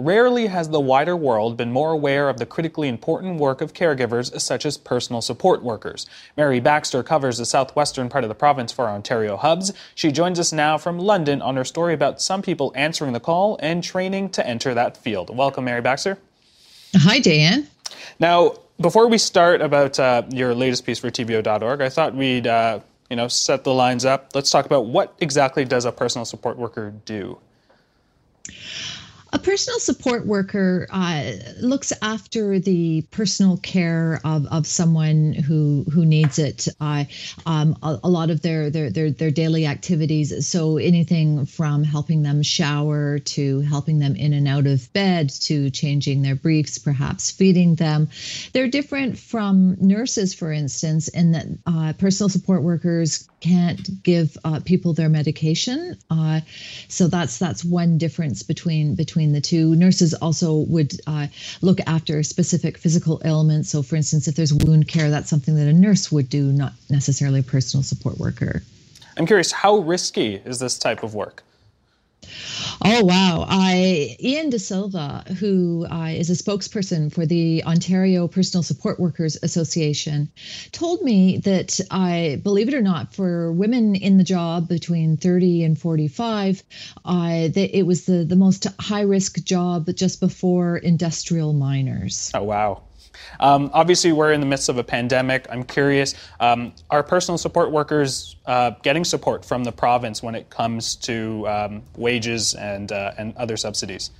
Rarely has the wider world been more aware of the critically important work of caregivers such as personal support workers. Mary Baxter covers the southwestern part of the province for our Ontario hubs. She joins us now from London on her story about some people answering the call and training to enter that field. Welcome, Mary Baxter. Hi, Dan. Now, before we start about your latest piece for tvo.org, I thought we'd set the lines up. Let's talk about what exactly does a personal support worker do? A personal support worker looks after the personal care of someone who needs it. A lot of their daily activities. So anything from helping them shower to helping them in and out of bed to changing their briefs, perhaps feeding them. They're different from nurses, for instance, in that personal support workers can't give people their medication. So that's one difference between the two. Nurses also would look after specific physical ailments. So for instance, if there's wound care, that's something that a nurse would do, not necessarily a personal support worker. I'm curious, how risky is this type of work? Oh, wow. Ian De Silva, who is a spokesperson for the Ontario Personal Support Workers Association, told me that, believe it or not, for women in the job between 30 and 45, that it was the most high-risk job just before industrial miners. Oh, wow. Obviously, we're in the midst of a pandemic. I'm curious, are personal support workers getting support from the province when it comes to wages and other subsidies?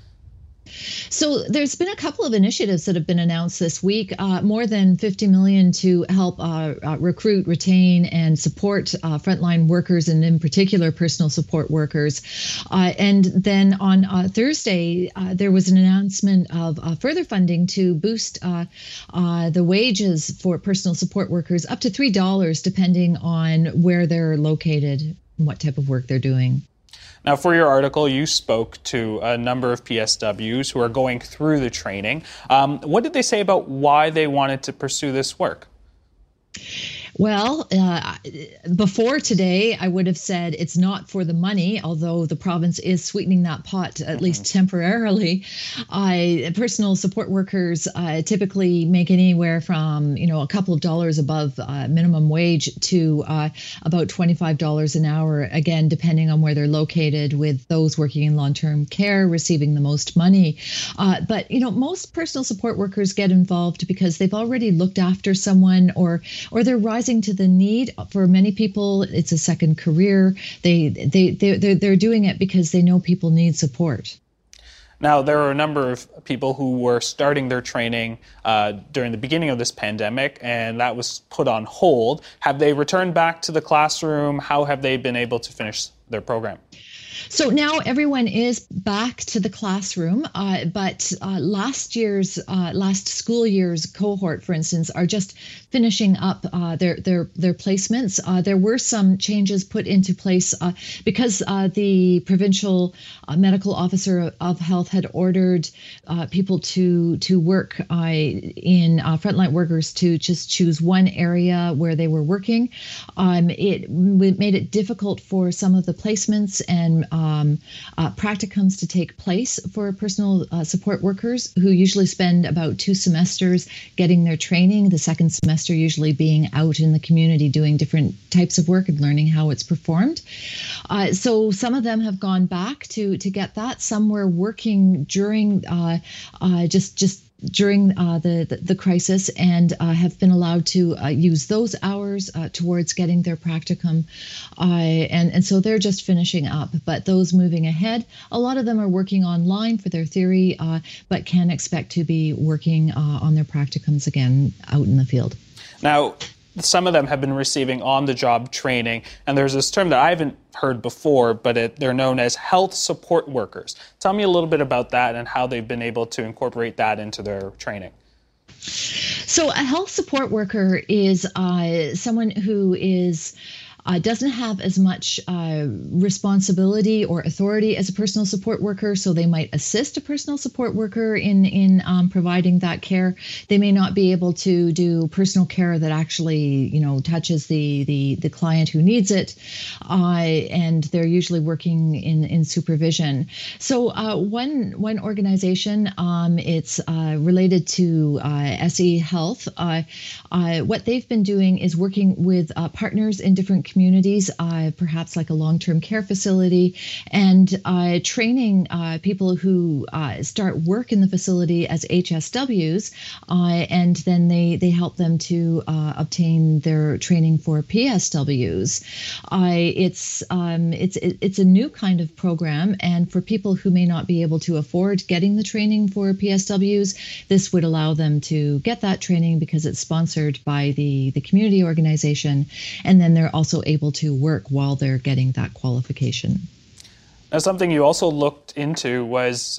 So there's been a couple of initiatives that have been announced this week, more than $50 million to help recruit, retain, and support frontline workers, and in particular, personal support workers. And then on Thursday, there was an announcement of further funding to boost the wages for personal support workers up to $3, depending on where they're located and what type of work they're doing. Now, for your article, you spoke to a number of PSWs who are going through the training. What did they say about why they wanted to pursue this work? Well, before today, I would have said it's not for the money, although the province is sweetening that pot, at least temporarily. Personal support workers typically make anywhere from, a couple of dollars above minimum wage to about $25 an hour, again, depending on where they're located, with those working in long-term care receiving the most money. But, most personal support workers get involved because they've already looked after someone or they're rising to the need. For many people, it's a second career. They're doing it because they know people need support. Now, there are a number of people who were starting their training during the beginning of this pandemic, and that was put on hold. Have they returned back to the classroom? How have they been able to finish their program? So now everyone is back to the classroom, but last school year's cohort, for instance, are just finishing up their placements. There were some changes put into place because the provincial medical officer of health had ordered people to work in frontline workers to just choose one area where they were working. It made it difficult for some of the placements and practicums to take place for personal support workers who usually spend about 2 semesters getting their training, the second semester usually being out in the community doing different types of work and learning how it's performed. So some of them have gone back to get that. Some were working during during the crisis and have been allowed to use those hours towards getting their practicum. And so they're just finishing up. But those moving ahead, a lot of them are working online for their theory, but can expect to be working on their practicums again out in the field. Now, some of them have been receiving on-the-job training, and there's this term that I haven't heard before, but they're known as health support workers. Tell me a little bit about that and how they've been able to incorporate that into their training. So a health support worker is someone who is doesn't have as much responsibility or authority as a personal support worker, so they might assist a personal support worker in providing that care. They may not be able to do personal care that actually, touches the client who needs it, and they're usually working in supervision. So one organization, it's related to SE Health. What they've been doing is working with partners in different communities, perhaps like a long-term care facility, and training people who start work in the facility as HSWs, and then they help them to obtain their training for PSWs. It's a new kind of program, and for people who may not be able to afford getting the training for PSWs, this would allow them to get that training because it's sponsored by the community organization, and then they're also able to work while they're getting that qualification. Now, something you also looked into was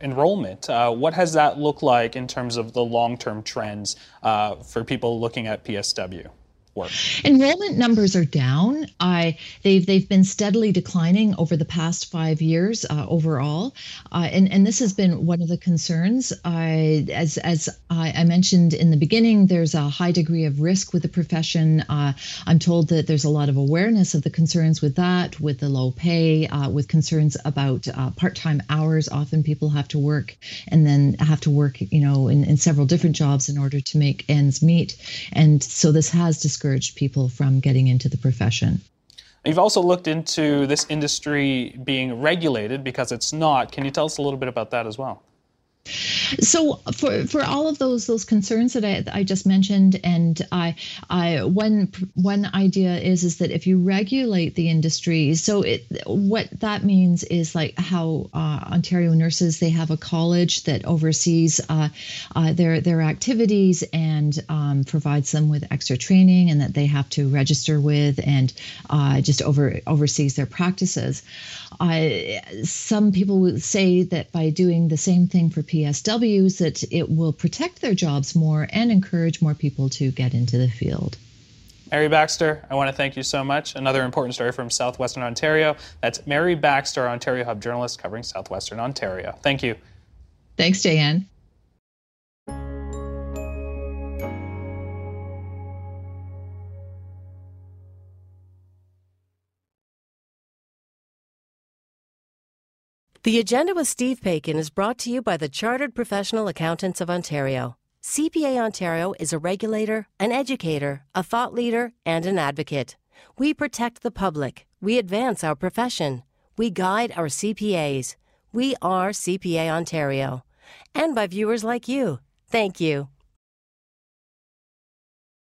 enrollment. What has that looked like in terms of the long-term trends for people looking at PSW? Work. Enrollment numbers are down. They've been steadily declining over the past 5 years overall, and this has been one of the concerns. As I mentioned in the beginning, there's a high degree of risk with the profession. I'm told that there's a lot of awareness of the concerns with that, with the low pay, with concerns about part-time hours. Often people have to work and then have to work, in several different jobs in order to make ends meet, and so this has discouraged people from getting into the profession. You've also looked into this industry being regulated because it's not. Can you tell us a little bit about that as well? So for all of those concerns that I just mentioned, and one idea is that if you regulate the industry, so what that means is like how Ontario nurses, they have a college that oversees their activities and provides them with extra training, and that they have to register with, and just oversees their practices. Some people would say that by doing the same thing for PSWs, that it will protect their jobs more and encourage more people to get into the field. Mary Baxter, I want to thank you so much. Another important story from Southwestern Ontario. That's Mary Baxter, Ontario Hub journalist covering Southwestern Ontario. Thank you. Thanks, J.N. The Agenda with Steve Paikin is brought to you by the Chartered Professional Accountants of Ontario. CPA Ontario is a regulator, an educator, a thought leader, and an advocate. We protect the public. We advance our profession. We guide our CPAs. We are CPA Ontario. And by viewers like you. Thank you.